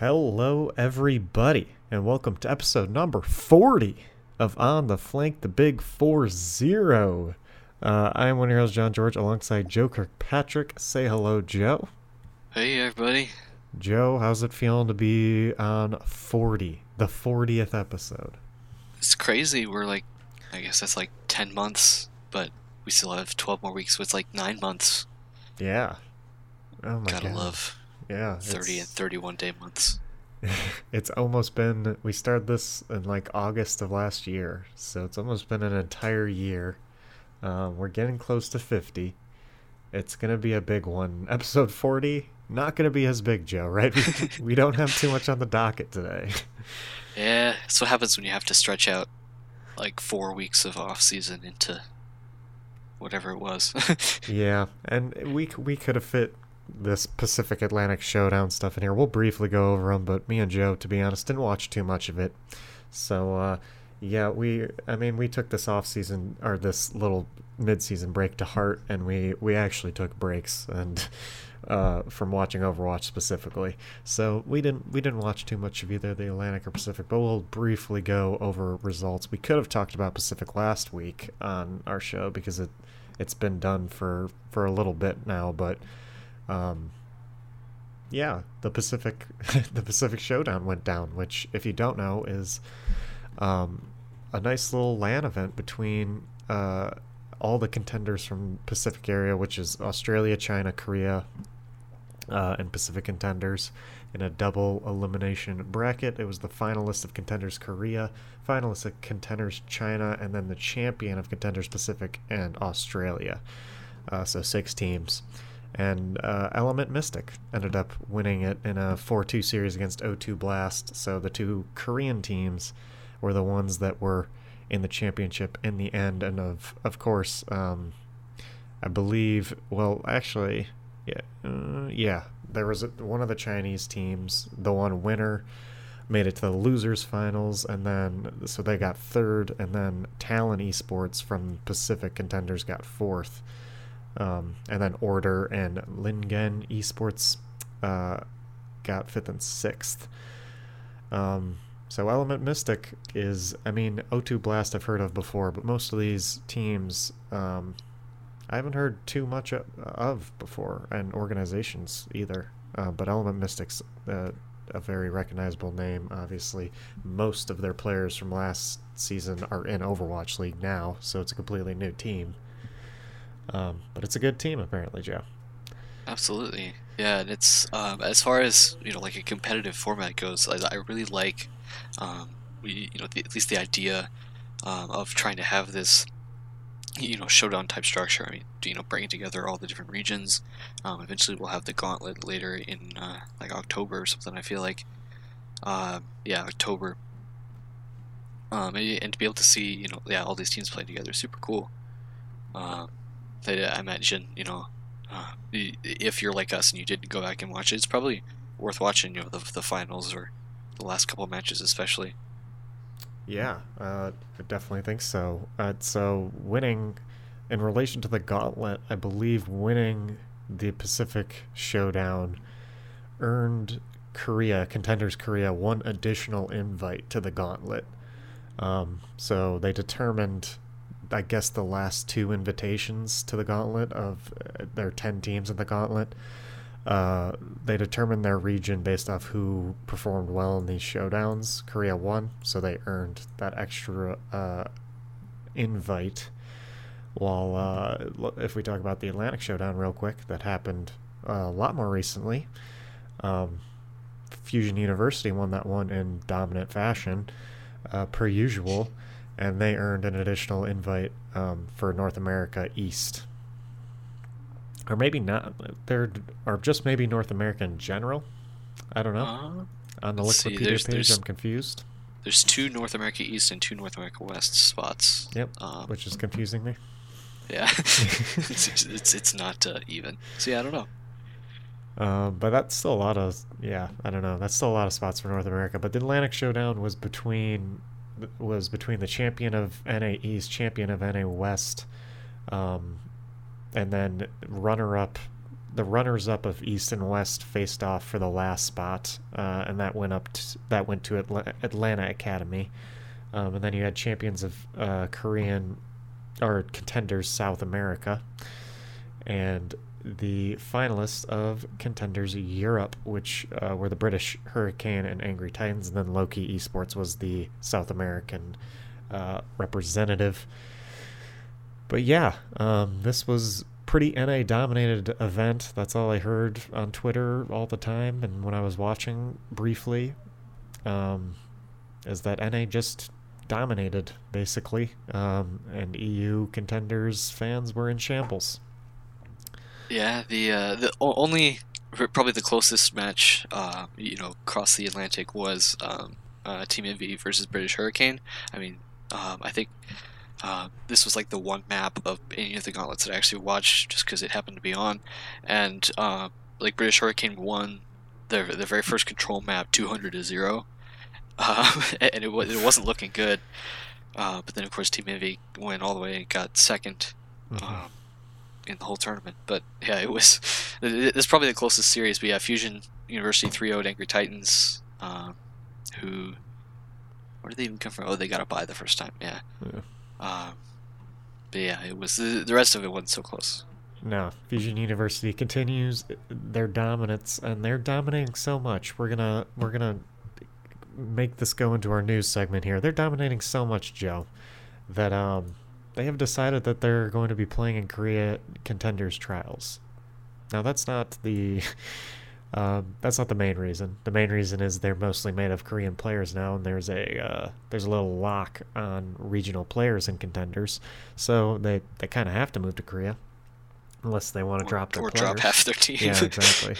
Hello everybody, and welcome to episode number 40 of On the Flank, the Big 40. I am one of your hosts, John George, alongside Joe Kirkpatrick. Say hello, Joe. Hey everybody. Joe, how's it feeling to be on 40, the 40th episode? It's crazy. We're like, I guess that's like 10 months, but we still have 12 more weeks, so it's like 9 months. Yeah. Oh my God. Gotta love. Yeah, 30 and 31 day months. It's almost been, we started this in like August of last year, so it's almost been an entire year. We're getting close to 50. It's going to be a big one. Episode 40, not going to be as big, Joe, right? We don't have too much on the docket today. Yeah, that's what happens when you have to stretch out like 4 weeks of off season into whatever it was. Yeah, and we could have fit this Pacific Atlantic Showdown stuff in here. We'll briefly go over them, but me and Joe, to be honest, didn't watch too much of it. So we took this off season, or this little mid-season break, to heart, and we actually took breaks and from watching Overwatch specifically. So we didn't watch too much of either the Atlantic or Pacific, but we'll briefly go over results. We could have talked about Pacific last week on our show because it's been done for a little bit now, but the Pacific Showdown went down, which, if you don't know, is a nice little LAN event between all the contenders from Pacific area, which is Australia, China, Korea, and Pacific contenders, in a double elimination bracket. It was the finalist of contenders Korea, finalist of contenders China, and then the champion of contenders Pacific and Australia. So 6 teams. And Element Mystic ended up winning it in a 4-2 series against O2 Blast. So the 2 Korean teams were the ones that were in the championship in the end. And of course, I believe, well, actually, yeah, there was one of the Chinese teams, the one winner, made it to the losers finals, and then so they got 3rd, and then Talon Esports from Pacific contenders got 4th. And then Order and Lingen Esports got 5th and 6th. So Element Mystic is, O2 Blast I've heard of before, but most of these teams I haven't heard too much of before, and organizations either. But Element Mystic's a very recognizable name, obviously. Most of their players from last season are in Overwatch League now, so it's a completely new team. But it's a good team, apparently, Joe. Absolutely, yeah. And it's as far as like a competitive format goes, I really like, at least the idea of trying to have this, showdown type structure. Bringing together all the different regions. Eventually, we'll have the gauntlet later in like October or something. I feel like, October. And to be able to see, all these teams play together, super cool. I imagine, if you're like us and you didn't go back and watch it, it's probably worth watching, the finals or the last couple of matches especially. Yeah, I definitely think so. So winning, in relation to the gauntlet, I believe winning the Pacific Showdown earned Contenders Korea, 1 additional invite to the gauntlet. So they determined, I guess, the last 2 invitations to the gauntlet of their 10 teams in the gauntlet. They determined their region based off who performed well in these showdowns. Korea won, so they earned that extra invite. While if we talk about the Atlantic Showdown real quick, that happened a lot more recently. Fusion University won that one in dominant fashion, per usual. And they earned an additional invite for North America East. Or maybe not. Or just maybe North America in general. I don't know. On the Wikipedia page, I'm confused. There's 2 North America East and 2 North America West spots. Yep, which is confusing me. Yeah, it's not even. So yeah, I don't know. But that's still a lot of, I don't know. That's still a lot of spots for North America. But the Atlantic Showdown was between the champion of NA East, champion of NA West, and then runner-up the runners-up of East and West faced off for the last spot, and that went up. That went to Atlanta Academy, and then you had champions of Korean or contenders South America, and the finalists of contenders Europe, which were the British Hurricane and Angry Titans, and then Loki Esports was the South American representative. But yeah, this was pretty NA dominated event. That's all I heard on Twitter all the time, and when I was watching briefly, is that NA just dominated basically, and EU contenders fans were in shambles. Yeah, the only probably the closest match, across the Atlantic was Team Envy versus British Hurricane. I mean, I think this was like the one map of any of the gauntlets that I actually watched, just because it happened to be on, and like British Hurricane won the very first control map 200-0, and it wasn't looking good. But then of course Team Envy went all the way and got second. Mm-hmm. In the whole tournament. But yeah, it's probably the closest series. We have Fusion University 3-0'd Angry Titans, who, where did they even come from? Oh, they got a bye the first time. Yeah. But yeah, it was the rest of it wasn't so close. No, Fusion University continues their dominance, and they're dominating so much. We're gonna make this go into our news segment here. They're dominating so much, Joe, that they have decided that they're going to be playing in Korea Contenders Trials. Now, that's not the main reason. The main reason is they're mostly made of Korean players now, and there's a little lock on regional players and contenders, so they kind of have to move to Korea, unless they want to drop their players. Or drop half their team. Yeah, exactly.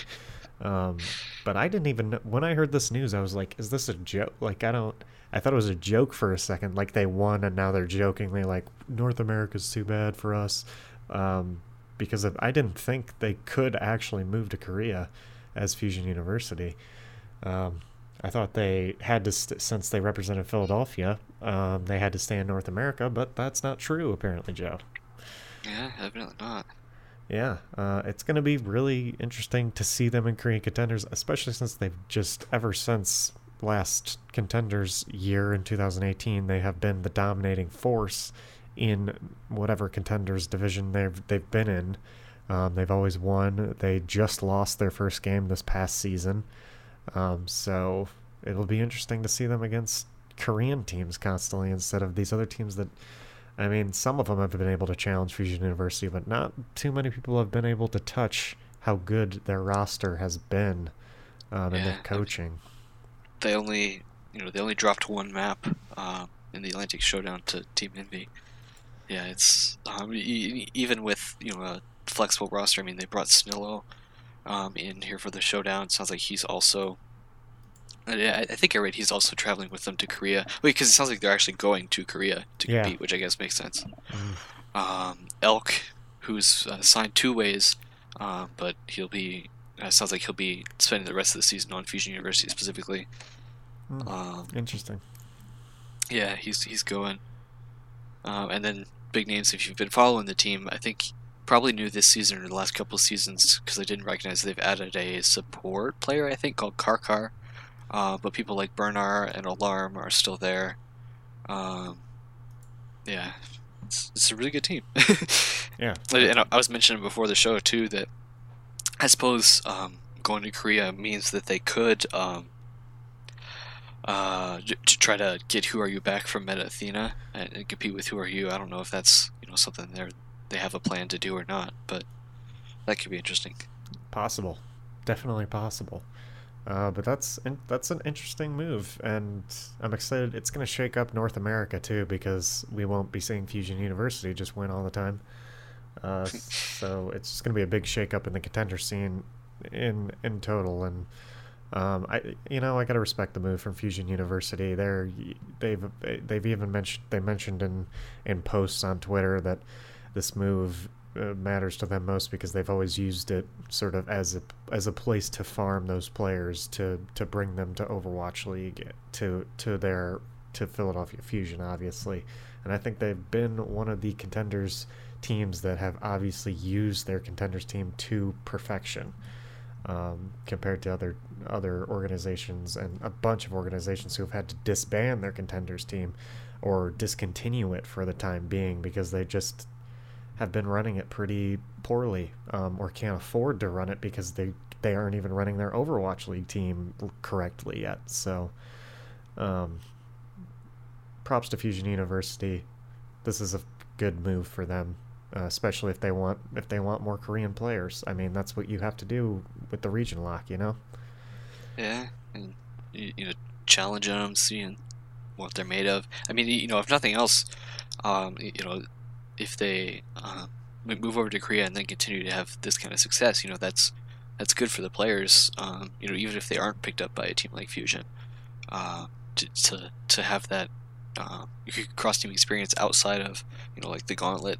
But I didn't even know, when I heard this news, I was like, is this a joke? Like, I thought it was a joke for a second, like they won and now they're jokingly like, North America's too bad for us, because I didn't think they could actually move to Korea as Fusion University. I thought they had to, since they represented Philadelphia, they had to stay in North America, but that's not true apparently, Joe. Yeah, definitely not. Yeah, it's going to be really interesting to see them in Korean Contenders, especially since they've just, ever since last Contenders year in 2018, they have been the dominating force in whatever Contenders division they've been in. They've always won. They just lost their first game this past season. So it'll be interesting to see them against Korean teams constantly instead of these other teams that... I mean, some of them have been able to challenge Fusion University, but not too many people have been able to touch how good their roster has been in their coaching. They only dropped one map in the Atlantic Showdown to Team Envy. Yeah, it's even with a flexible roster. I mean, they brought Snillo in here for the Showdown. It sounds like he's also. I think I read he's also traveling with them to Korea. Wait, because it sounds like they're actually going to Korea to compete, which I guess makes sense. Elk, who's signed two ways, but sounds like he'll be spending the rest of the season on Fusion University specifically. Interesting. Yeah, he's going. And then big names, if you've been following the team, I think probably knew this season or the last couple of seasons because I didn't recognize they've added a support player, I think, called Karkar. But people like Bernard and Alarm are still there. Yeah, it's a really good team. Yeah. And I was mentioning before the show, too, that I suppose going to Korea means that they could to try to get Who Are You back from Meta Athena and compete with Who Are You. I don't know if that's something they have a plan to do or not, but that could be interesting. Possible. Definitely possible. But that's an interesting move, and I'm excited. It's going to shake up North America, too, because we won't be seeing Fusion University just win all the time. So it's just going to be a big shake-up in the contender scene in total. And I got to respect the move from Fusion University. They've even mentioned in posts on Twitter that this move matters to them most because they've always used it sort of as a place to farm those players to bring them to Overwatch League to Philadelphia Fusion, obviously. And I think they've been one of the contenders teams that have obviously used their contenders team to perfection, compared to other organizations and a bunch of organizations who have had to disband their contenders team or discontinue it for the time being because they just have been running it pretty poorly, or can't afford to run it because they aren't even running their Overwatch League team correctly yet. So props to Fusion University. This is a good move for them, especially if they want more Korean players. I mean, that's what you have to do with the region lock, you know? Yeah, and you know, challenge them, seeing what they're made of. I mean, you know, if nothing else, you know, if they move over to Korea and then continue to have this kind of success, you know, that's good for the players. You know, even if they aren't picked up by a team like Fusion, to have that cross team experience outside of, you know, like the Gauntlet,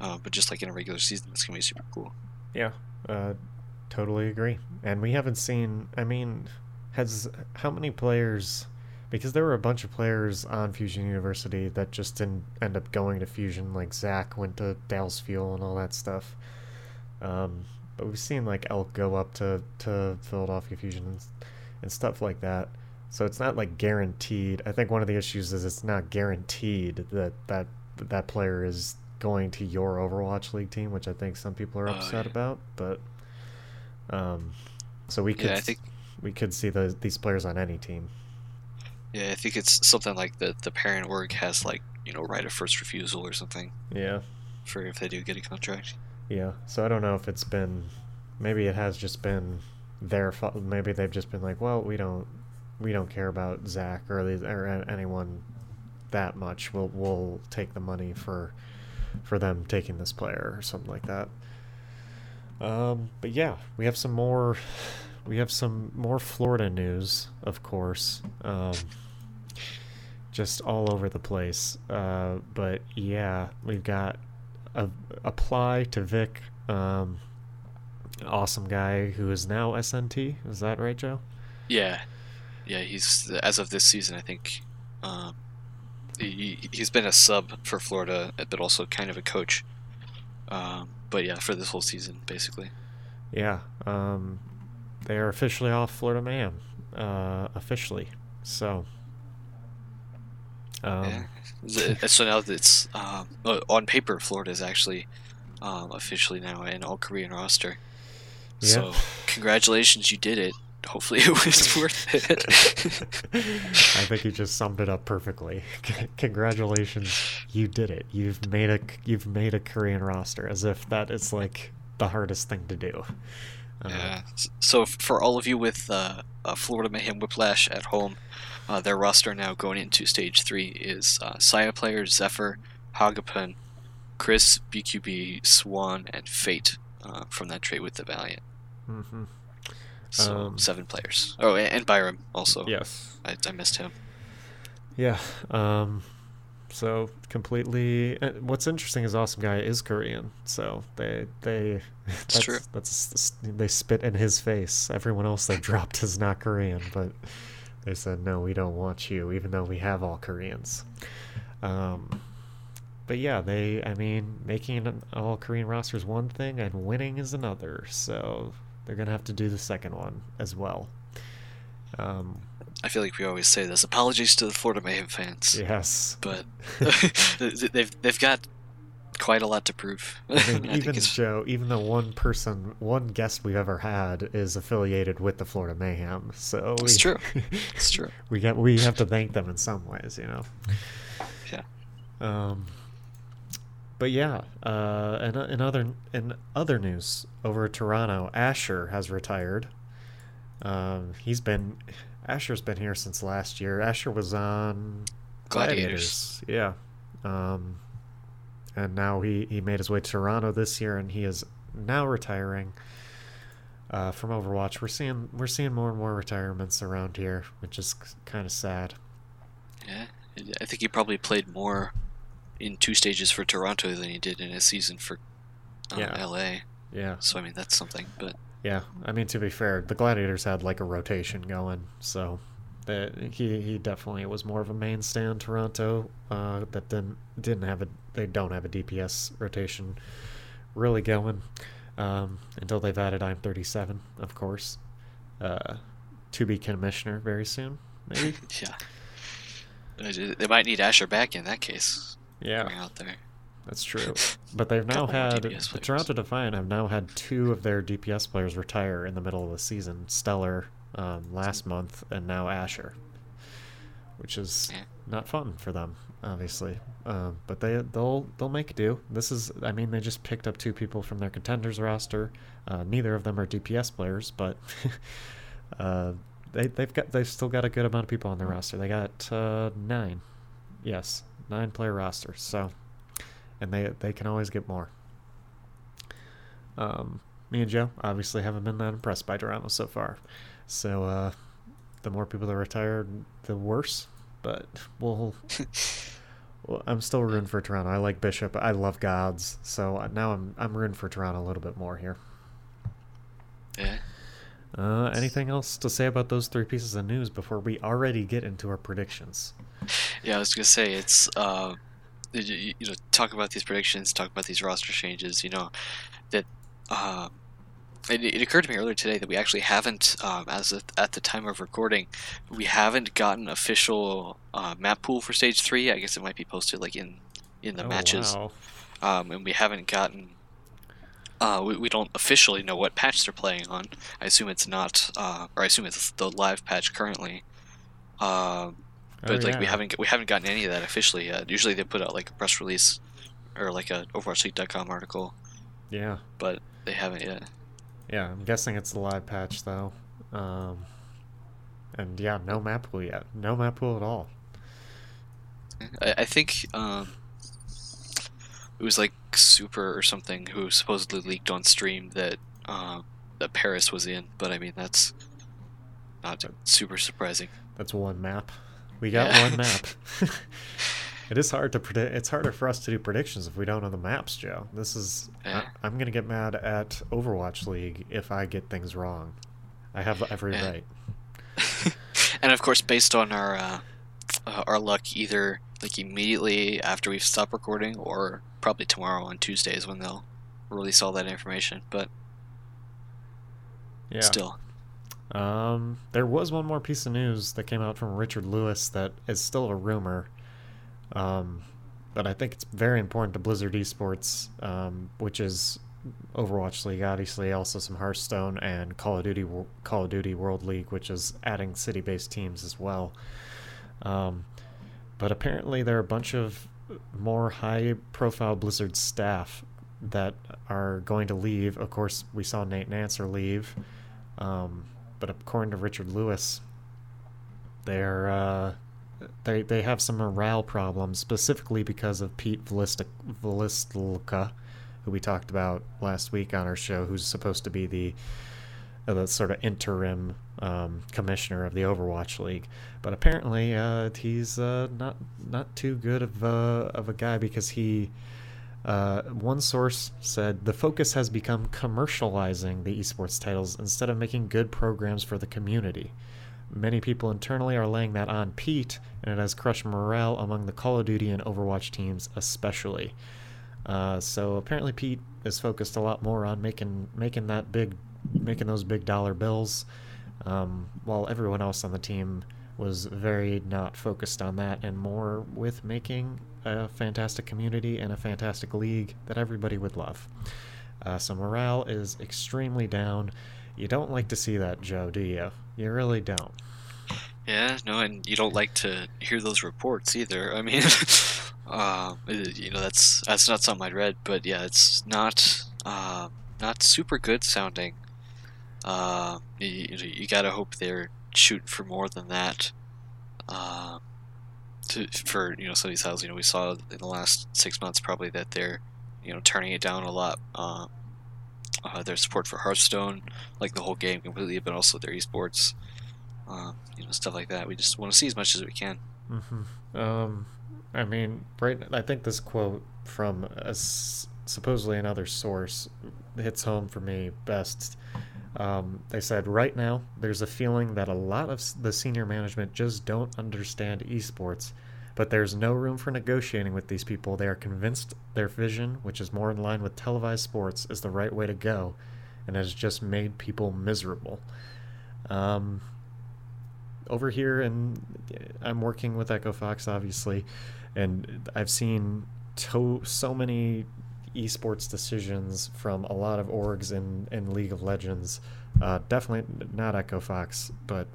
but just like in a regular season, that's gonna be super cool. Yeah, totally agree. And we haven't seen. I mean, how many players? Because there were a bunch of players on Fusion University that just didn't end up going to Fusion, like Zach went to Dallas Fuel and all that stuff. But we've seen like Elk go up to Philadelphia Fusion and stuff like that. So it's not like guaranteed. I think one of the issues is it's not guaranteed that player is going to your Overwatch League team, which I think some people are upset about. But so we could we could see these players on any team. Yeah, I think it's something like the parent org has, like, you know, right of first refusal or something. Yeah. For if they do get a contract. Yeah, so I don't know if it's been, maybe it has just been their fault. Maybe they've just been like, well, we don't care about Zach or anyone that much. We'll take the money for them taking this player or something like that. But yeah, we have some more. We have some more Florida news, of course, just all over the place. But yeah, we've got apply to Vic, awesome guy who is now SNT. Is that right, Joe? Yeah. He's, as of this season, I think, he's been a sub for Florida, but also kind of a coach. But yeah, for this whole season, basically. Yeah. They are officially off Florida Mayhem, officially. So, So now it's on paper, Florida is actually officially now an all-Korean roster. Yeah. So, congratulations, you did it. Hopefully, it was worth it. I think you just summed it up perfectly. Congratulations, you did it. You've made a Korean roster, as if that is like the hardest thing to do. Yeah. So for all of you with Florida Mayhem Whiplash at home, their roster now going into Stage 3 is Saya Player, Zephyr, Hagapun, Chris, BQB, Swan, and Fate from that trade with the Valiant. Mm-hmm. So 7 players. Oh, and Byram also. Yes. I missed him. Yeah. So completely. What's interesting is Awesome Guy is Korean, so that's true. They spit in his face. Everyone else they dropped is not Korean, but they said no, we don't want you, even though we have all Koreans. But yeah, making an all Korean roster is one thing, and winning is another. So they're gonna have to do the second one as well. I feel like we always say this. Apologies to the Florida Mayhem fans. Yes, but they've got quite a lot to prove. I mean, even the one guest we've ever had is affiliated with the Florida Mayhem. So it's true. It's true. We have to thank them in some ways, you know. Yeah. But yeah, and in other news, over at Toronto, Asher has retired. Asher's been here since last year. Asher was on Gladiators. Yeah. And now he made his way to Toronto this year, and he is now retiring from Overwatch. We're seeing more and more retirements around here, which is kind of sad. Yeah. I think he probably played more in 2 stages for Toronto than he did in his season for LA. Yeah. So, I mean, that's something, but... Yeah, I mean, to be fair, the Gladiators had like a rotation going, so he definitely was more of a mainstay in Toronto that didn't have a they don't have a DPS rotation really going until they've added I'm 37, of course, to be commissioner very soon, maybe. Yeah, they might need Asher back in that case. Yeah, out there. That's true. But they've now had the Toronto Defiant have now had two of their DPS players retire in the middle of the season. Stellar last month, and now Asher, which is not fun for them, obviously. But they'll make do. This is, I mean, they just picked up two people from their contenders roster. Neither of them are DPS players, but they've still got a good amount of people on their roster. They got nine player roster. So, and they can always get more. Me and Joe obviously haven't been that impressed by Toronto so far. So the more people that retire, the worse. But I'm still rooting for Toronto. I like Bishop. I love Gods. So now I'm rooting for Toronto a little bit more here. Yeah. Anything else to say about those three pieces of news before we already get into our predictions? Yeah, I was gonna say it's you know, talk about these predictions, talk about these roster changes. You know that. It occurred to me earlier today that we actually haven't, at the time of recording, we haven't gotten official map pool for Stage 3. I guess it might be posted like in the matches. Wow. And we haven't gotten... we don't officially know what patch they're playing on. I assume it's not... or I assume it's the live patch currently. We haven't gotten any of that officially yet. Usually they put out like a press release or like a OverwatchLeague.com article. Yeah. But they haven't yet. Yeah, I'm guessing it's the live patch, though. And yeah, no map pool yet. No map pool at all. I think it was like Super or something who supposedly leaked on stream that that Paris was in. But I mean, that's not super surprising. That's one map. We got one map. It is hard to predict. It's harder for us to do predictions if we don't know the maps, Joe. This is. I'm gonna get mad at Overwatch League if I get things wrong. I have every right. And of course, based on our luck, either like immediately after we've stopped recording, or probably tomorrow on Tuesdays when they'll release all that information. But yeah, still. There was one more piece of news that came out from Richard Lewis that is still a rumor. But I think it's very important to Blizzard Esports, which is Overwatch League, obviously, also some Hearthstone and Call of Duty World League, which is adding city-based teams as well. But apparently there are a bunch of more high-profile Blizzard staff that are going to leave. Of course, we saw Nate Nanzer leave, but according to Richard Lewis, they're... They have some morale problems, specifically because of Pete Vlisica, who we talked about last week on our show, who's supposed to be the sort of interim commissioner of the Overwatch League. But apparently he's not too good of a guy, because he... one source said, the focus has become commercializing the esports titles instead of making good programs for the community. Many people internally are laying that on Pete, and it has crushed morale among the Call of Duty and Overwatch teams especially. So apparently Pete is focused a lot more on making those big dollar bills, while everyone else on the team was very not focused on that, and more with making a fantastic community and a fantastic league that everybody would love. So morale is extremely down. You don't like to see that, Joe, do you? You really don't. Yeah, no, and you don't like to hear those reports either. I mean, you know, that's not something I'd read, but yeah, it's not super good sounding. You gotta hope they're shooting for more than that. For you know, some of these titles, you know, we saw in the last 6 months probably that they're, you know, turning it down a lot. Their support for Hearthstone, like the whole game completely, but also their esports, you know, stuff like that. We just want to see as much as we can. Mm-hmm. I mean, right. I think this quote from supposedly another source hits home for me best. They said, right now, there's a feeling that a lot of the senior management just don't understand esports. But there's no room for negotiating with these people. They are convinced their vision, which is more in line with televised sports, is the right way to go, and has just made people miserable. Over here, and I'm working with Echo Fox, obviously, and I've seen so many esports decisions from a lot of orgs in League of Legends. Definitely not Echo Fox, but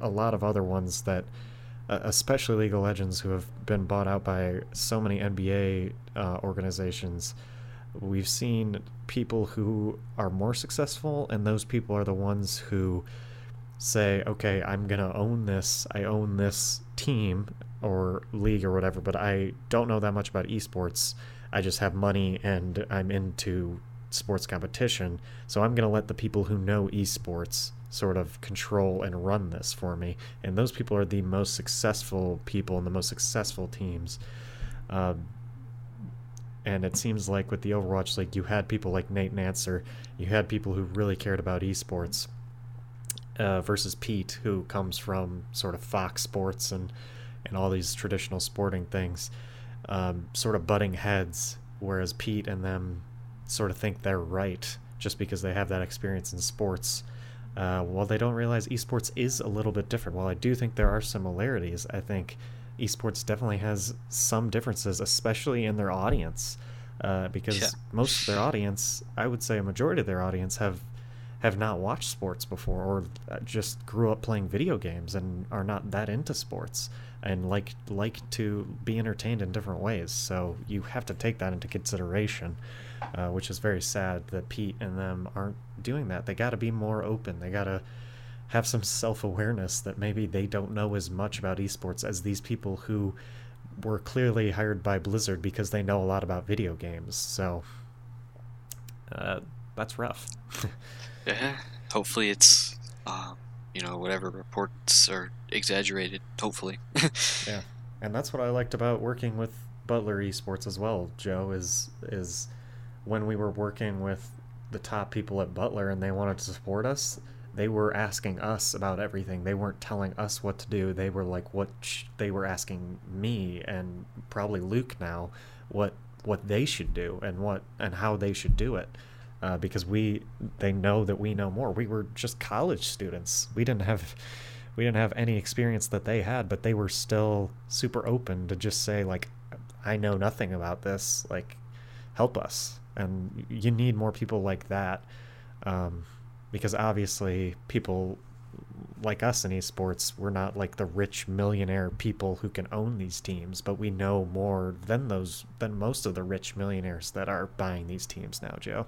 a lot of other ones that... especially League of Legends, who have been bought out by so many NBA organizations. We've seen people who are more successful, and those people are the ones who say, okay, I'm going to own this. I own this team or league or whatever, but I don't know that much about esports. I just have money and I'm into sports competition. So I'm going to let the people who know esports sort of control and run this for me. And those people are the most successful people and the most successful teams. And it seems like with the Overwatch League, you had people like Nate Nanzer, you had people who really cared about esports, versus Pete, who comes from sort of Fox Sports and all these traditional sporting things, sort of butting heads, whereas Pete and them sort of think they're right just because they have that experience in sports. While they don't realize esports is a little bit different, while I do think there are similarities, I think esports definitely has some differences, especially in their audience, because most of their audience, I would say a majority of their audience, have not watched sports before or just grew up playing video games and are not that into sports and like to be entertained in different ways. So you have to take that into consideration, which is very sad that Pete and them aren't doing that. They got to be more open. They got to have some self-awareness that maybe they don't know as much about esports as these people who were clearly hired by Blizzard because they know a lot about video games. So that's rough. Yeah. Hopefully it's, whatever reports are exaggerated, hopefully. Yeah. And that's what I liked about working with Butler Esports as well, Joe, is when we were working with the top people at Butler and they wanted to support us, they were asking us about everything. They weren't telling us what to do. They were like, they were asking me and probably Luke now what they should do and how they should do it. Because they know that we know more. We were just college students. We didn't have any experience that they had, but they were still super open to just say, like, I know nothing about this. Like, help us. And you need more people like that, because obviously people like us in esports, we're not like the rich millionaire people who can own these teams, but we know more than most of the rich millionaires that are buying these teams now, Joe.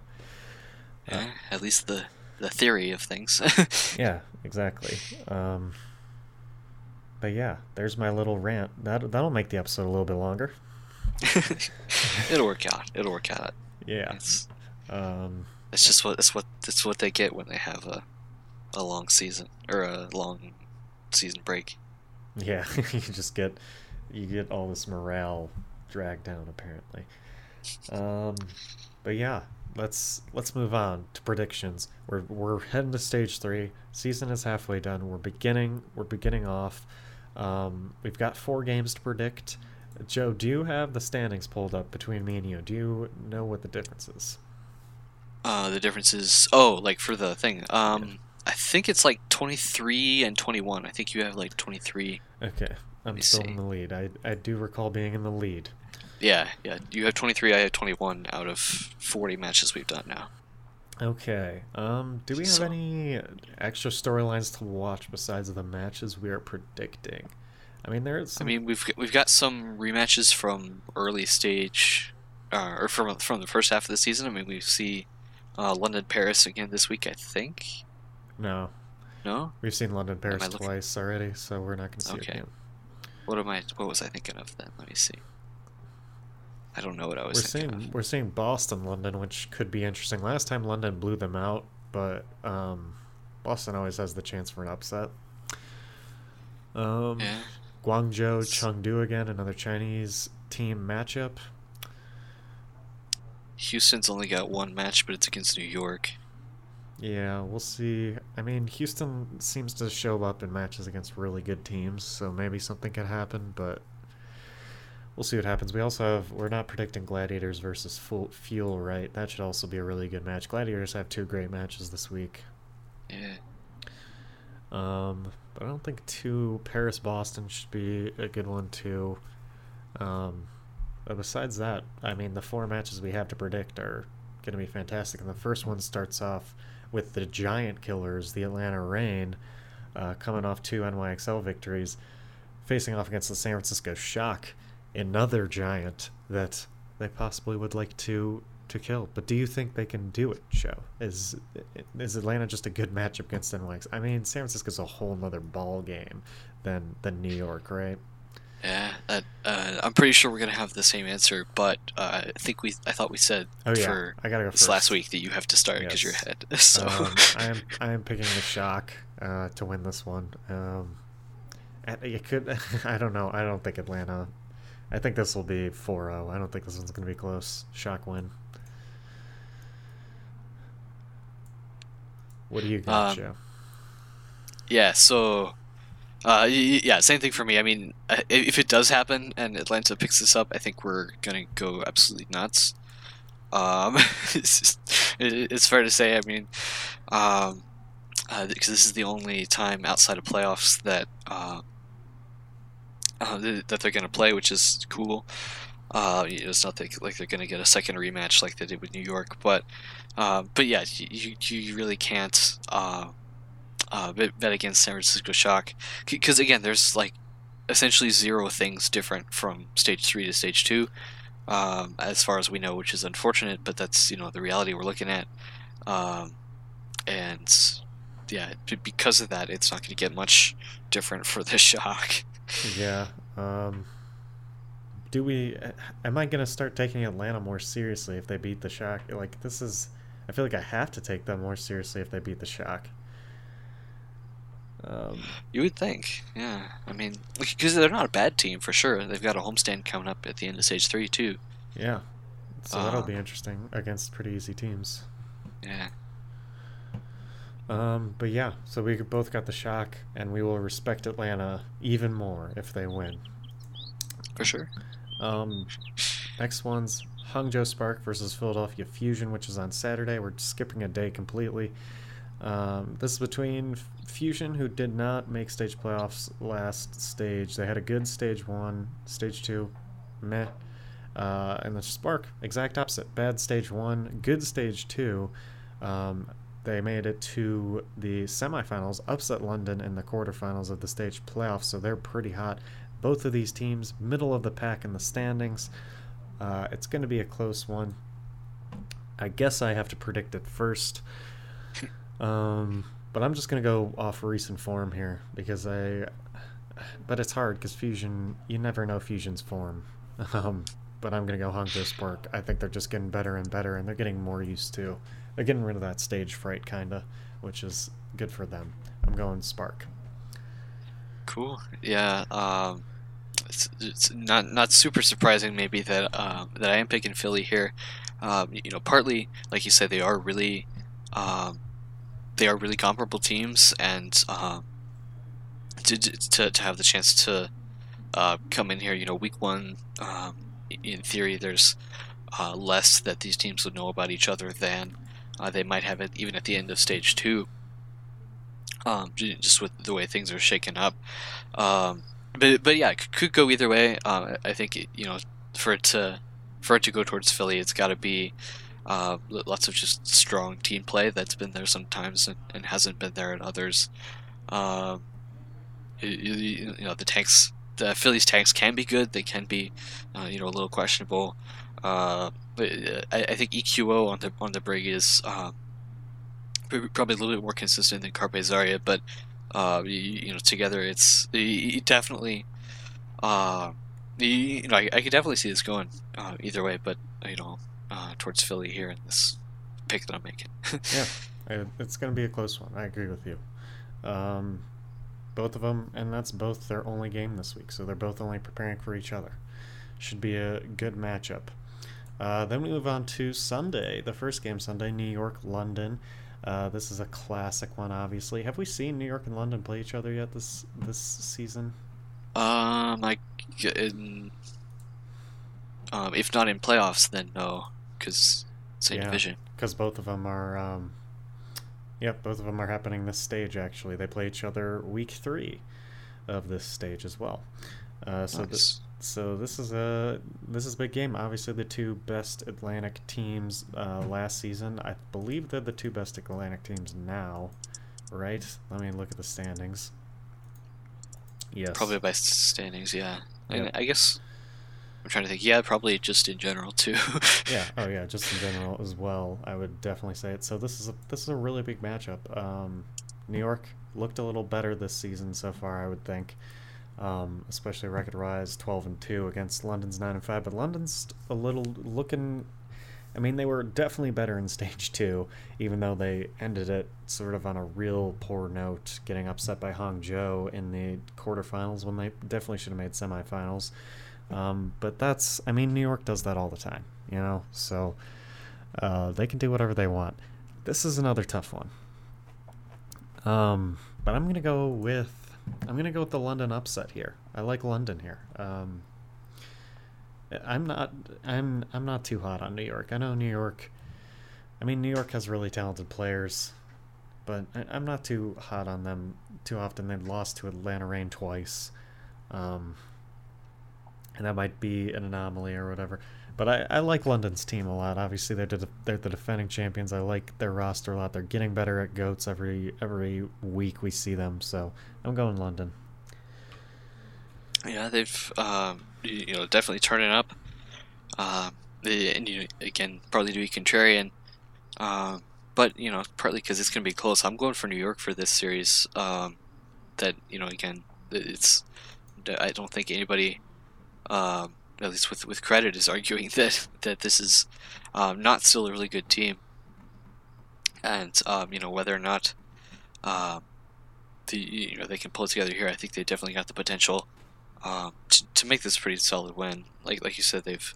Yeah, at least the theory of things. Yeah, exactly. But yeah, there's my little rant. That'll make the episode a little bit longer. It'll work out. Yeah. It's just what they get when they have a long season or a long season break. Yeah, you get all this morale dragged down apparently. But yeah, let's move on to predictions. We're heading to stage 3. Season is halfway done. We're beginning off. We've got 4 games to predict. Joe, do you have the standings pulled up between me and you? Do you know what the difference is? The difference is... Oh, like for the thing. Yeah. I think it's like 23 and 21. I think you have like 23. Okay. I'm still in the lead. I do recall being in the lead. Yeah. You have 23, I have 21 out of 40 matches we've done now. Okay. Do we have any extra storylines to watch besides the matches we are predicting? I mean, there's... we've got some rematches from early stage... or from the first half of the season. I mean, we see London Paris again this week, I think. No. We've seen London Paris twice already, so we're not going to see it again. What was I thinking of then? Let me see. I don't know what I was thinking of. We're seeing Boston, London, which could be interesting. Last time London blew them out, but Boston always has the chance for an upset. Yeah. Guangzhou, Chengdu again, another Chinese team matchup. Houston's only got one match, but it's against New York. Yeah, we'll see. I mean, Houston seems to show up in matches against really good teams, so maybe something could happen, but we'll see what happens. We also have, we're not predicting Gladiators versus Fuel, right? That should also be a really good match. Gladiators have two great matches this week. Yeah. But I don't think Paris-Boston should be a good one too. But besides that, I mean, the four matches we have to predict are going to be fantastic. And the first one starts off with the giant killers, the Atlanta Reign, coming off two NYXL victories, facing off against the San Francisco Shock, another giant that they possibly would like to kill. But do you think they can do it, Joe? Is Atlanta just a good matchup against NYX? I mean, San Francisco's a whole nother ball game than New York, right? Yeah, I'm pretty sure we're gonna have the same answer, but I thought we said I gotta go first. This last week that you have to start because you're ahead. So I am picking the Shock to win this one. I don't know. I don't think Atlanta. I think this will be 4-0. I don't think this one's gonna be close. Shock win. What do you got, Joe? Yeah. So. Yeah, same thing for me. I mean, if it does happen and Atlanta picks this up, I think we're going to go absolutely nuts. It's fair to say, I mean, because this is the only time outside of playoffs that that they're going to play, which is cool. It's not like they're going to get a second rematch like they did with New York. But yeah, you really can't... bet against San Francisco Shock because again, there's like essentially zero things different from stage 3 to stage 2, as far as we know, which is unfortunate, but that's, you know, the reality we're looking at, and yeah, because of that, it's not going to get much different for the Shock. Yeah. Am I going to start taking Atlanta more seriously if they beat the Shock? Like, I feel like I have to take them more seriously if they beat the Shock. You would think, yeah. I mean, because they're not a bad team for sure. They've got a homestand coming up at the end of stage 3 too. Yeah, so that'll be interesting against pretty easy teams. Yeah. But yeah, so we both got the Shock, and we will respect Atlanta even more if they win. For sure. Next one's Hangzhou Spark versus Philadelphia Fusion, which is on Saturday. We're skipping a day completely. This is between Fusion, who did not make stage playoffs last stage. They had a good stage 1, stage 2, meh. And then Spark, exact opposite. Bad stage 1, good stage 2. They made it to the semifinals, upset London in the quarterfinals of the stage playoffs, so they're pretty hot. Both of these teams, middle of the pack in the standings. It's going to be a close one. I guess I have to predict it first. But I'm just going to go off recent form here but it's hard because Fusion, you never know Fusion's form. But I'm going to go Hangzhou Spark. I think they're just getting better and better, and they're getting more used to. They're getting rid of that stage fright, kind of, which is good for them. I'm going Spark. Cool. Yeah. It's not super surprising maybe that I am picking Philly here. Partly, like you said, they are really comparable teams, and to have the chance to come in here, week 1, in theory, there's less that these teams would know about each other than they might have it even at the end of stage 2, just with the way things are shaken up. But yeah, it could go either way. I think for it to go towards Philly, it's got to be. Lots of just strong team play that's been there sometimes and hasn't been there at others. The Phillies' tanks can be good. They can be, a little questionable. I think EQO on the brig is probably a little bit more consistent than Carpe Zarya, but together it's definitely. I could definitely see this going either way, but towards Philly here in this pick that I'm making. Yeah, it's going to be a close one. I agree with you. Both of them, and that's both their only game this week, so they're both only preparing for each other. Should be a good matchup. Then we move on to Sunday, the first game Sunday, New York-London. This is a classic one, obviously. Have we seen New York and London play each other yet this season? If not in playoffs, then no, because same division. Because both of them are. Yep, both of them are happening this stage. Actually, they play each other week 3 of this stage as well. So nice. This is a big game. Obviously, the two best Atlantic teams last season. I believe they're the two best Atlantic teams now, right? Let me look at the standings. Yes. Probably by standings, yeah. Yep. I guess I'm trying to think. Yeah, probably just in general too. Yeah. Oh yeah, just in general as well. I would definitely say it. So this is a really big matchup. New York looked a little better this season so far, I would think. Especially Record Rise 12-2 against London's 9-5, but London's a little looking. I mean, they were definitely better in Stage 2, even though they ended it sort of on a real poor note, getting upset by Hangzhou in the quarterfinals when they definitely should have made semifinals. But that's, I mean, New York does that all the time, you know. So they can do whatever they want. This is another tough one. But I'm gonna go with the London upset here. I like London here. I'm not too hot on New York. I know New York. I mean, New York has really talented players, but I'm not too hot on them too often. They've lost to Atlanta Reign twice, and that might be an anomaly or whatever. But I like London's team a lot. Obviously, they're the defending champions. I like their roster a lot. They're getting better at GOATs every week we see them. So I'm going London. Yeah, they've definitely turning up. And again, probably to be contrarian, but partly because it's going to be close. I'm going for New York for this series. I don't think anybody, at least with credit, is arguing that this is not still a really good team. And whether or not they can pull it together here, I think they definitely got the potential. To make this a pretty solid win, like you said, they've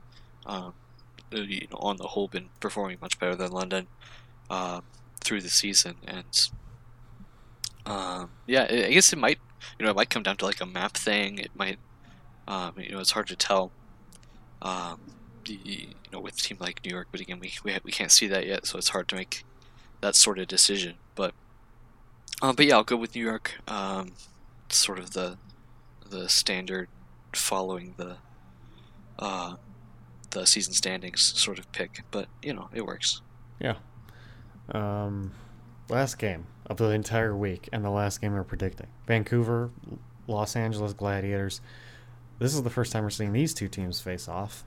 on the whole been performing much better than London through the season, and I guess it might come down to like a map thing. It might it's hard to tell with a team like New York, but again we can't see that yet, so it's hard to make that sort of decision. But yeah, I'll go with New York. Sort of the standard following the season standings sort of pick, but it works. Yeah. Last game of the entire week and the last game we're predicting. Vancouver, Los Angeles Gladiators. This is the first time we're seeing these two teams face off.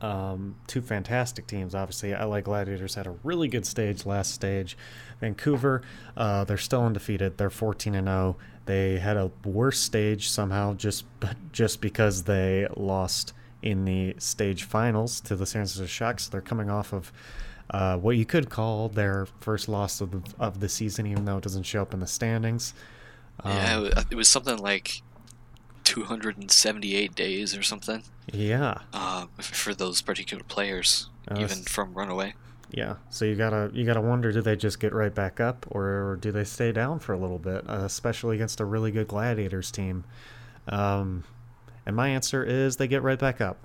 Two fantastic teams, obviously. LA Gladiators had a really good stage last stage. Vancouver, they're still undefeated. They're 14-0. They had a worse stage somehow, just because they lost in the stage finals to the San Francisco Shock. So they're coming off of what you could call their first loss of the season, even though it doesn't show up in the standings. It was something like 278 days or something. Yeah. For those particular players, even from Runaway. Yeah. So you gotta wonder, do they just get right back up, or do they stay down for a little bit, especially against a really good Gladiators team? And my answer is they get right back up.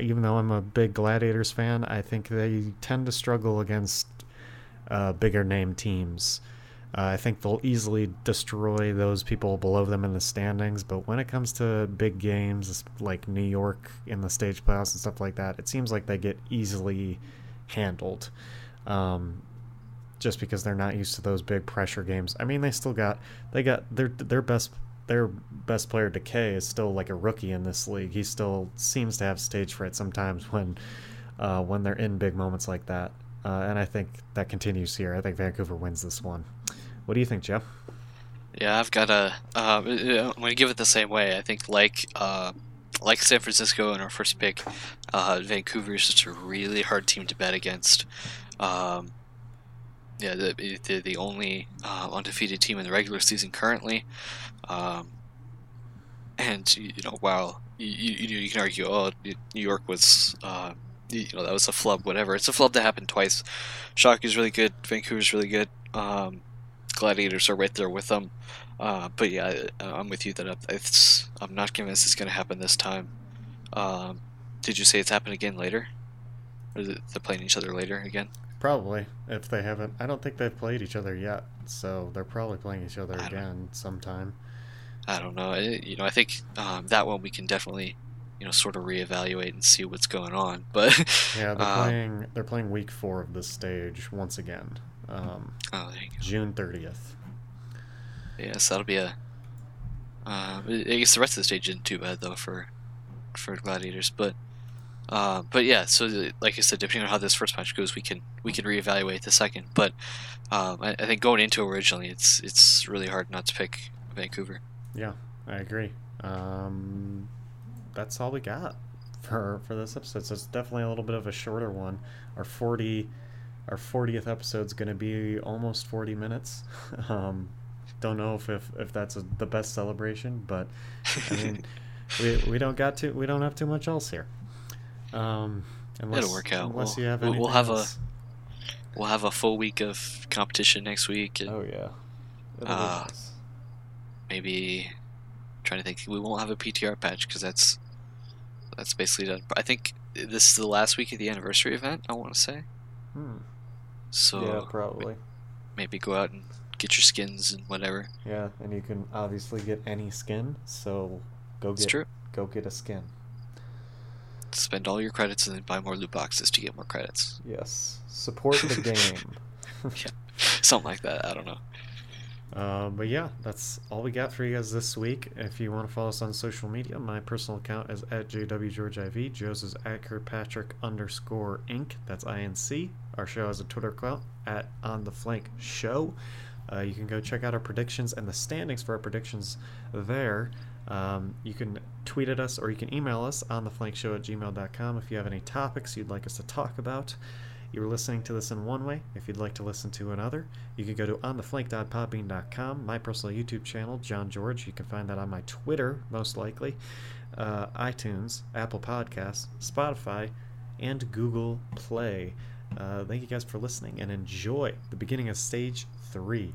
Even though I'm a big Gladiators fan, I think they tend to struggle against bigger name teams. I think they'll easily destroy those people below them in the standings, but when it comes to big games like New York in the stage playoffs and stuff like that, it seems like they get easily handled, just because they're not used to those big pressure games. I mean, they got their best player, Decay, is still like a rookie in this league. He still seems to have stage fright sometimes when they're in big moments like that. And I think that continues here. I think Vancouver wins this one. What do you think, Jeff? Yeah, I've got I'm going to give it the same way. I think like San Francisco in our first pick, Vancouver is just a really hard team to bet against. They're the only undefeated team in the regular season currently. While you can argue, New York was... that was a flub, whatever. It's a flub that happened twice. Shock is really good. Vancouver's really good. Gladiators are right there with them. But yeah, I'm with you that I'm not convinced it's going to happen this time. Did you say it's happened again later? Or is it they're playing each other later again? Probably, if they haven't. I don't think they've played each other yet, so they're probably playing each other again sometime. I don't know. You know, I think that one we can definitely, you know, sort of reevaluate and see what's going on. But yeah, they're playing. They're playing week 4 of this stage once again. There you go. June 30th. Yes, that'll be a. I guess the rest of the stage isn't too bad though for Gladiators, but yeah. So like I said, depending on how this first match goes, we can reevaluate the second. But I think going into originally, it's really hard not to pick Vancouver. Yeah, I agree. That's all we got for this episode. So it's definitely a little bit of a shorter one. Our 40th episode's going to be almost 40 minutes. Don't know if that's the best celebration, but I mean, we don't have too much else here. It'll work out. Unless you have anything else. We'll have a full week of competition next week. And, oh yeah. Maybe trying to think, we won't have a PTR patch because that's basically done. But I think this is the last week of the anniversary event, I want to say. So yeah, probably. Maybe go out and get your skins and whatever. Yeah, and you can obviously get any skin, so go get a skin. Spend all your credits and then buy more loot boxes to get more credits. Yes, support the game. Yeah, something like that. I don't know. But yeah, that's all we got for you guys this week. If you want to follow us on social media, my personal account is @JWGeorgeIV. Joe's is @KirkPatrick_Inc. That's INC. Our show has a Twitter account @OnTheFlankShow. You can go check out our predictions and the standings for our predictions there. You can tweet at us or you can email us ontheflankshow@gmail.com if you have any topics you'd like us to talk about. You're listening to this in one way. If you'd like to listen to another, you can go to ontheflank.podbean.com, my personal YouTube channel, John George. You can find that on my Twitter, most likely, iTunes, Apple Podcasts, Spotify, and Google Play. Thank you guys for listening, and enjoy the beginning of Stage 3.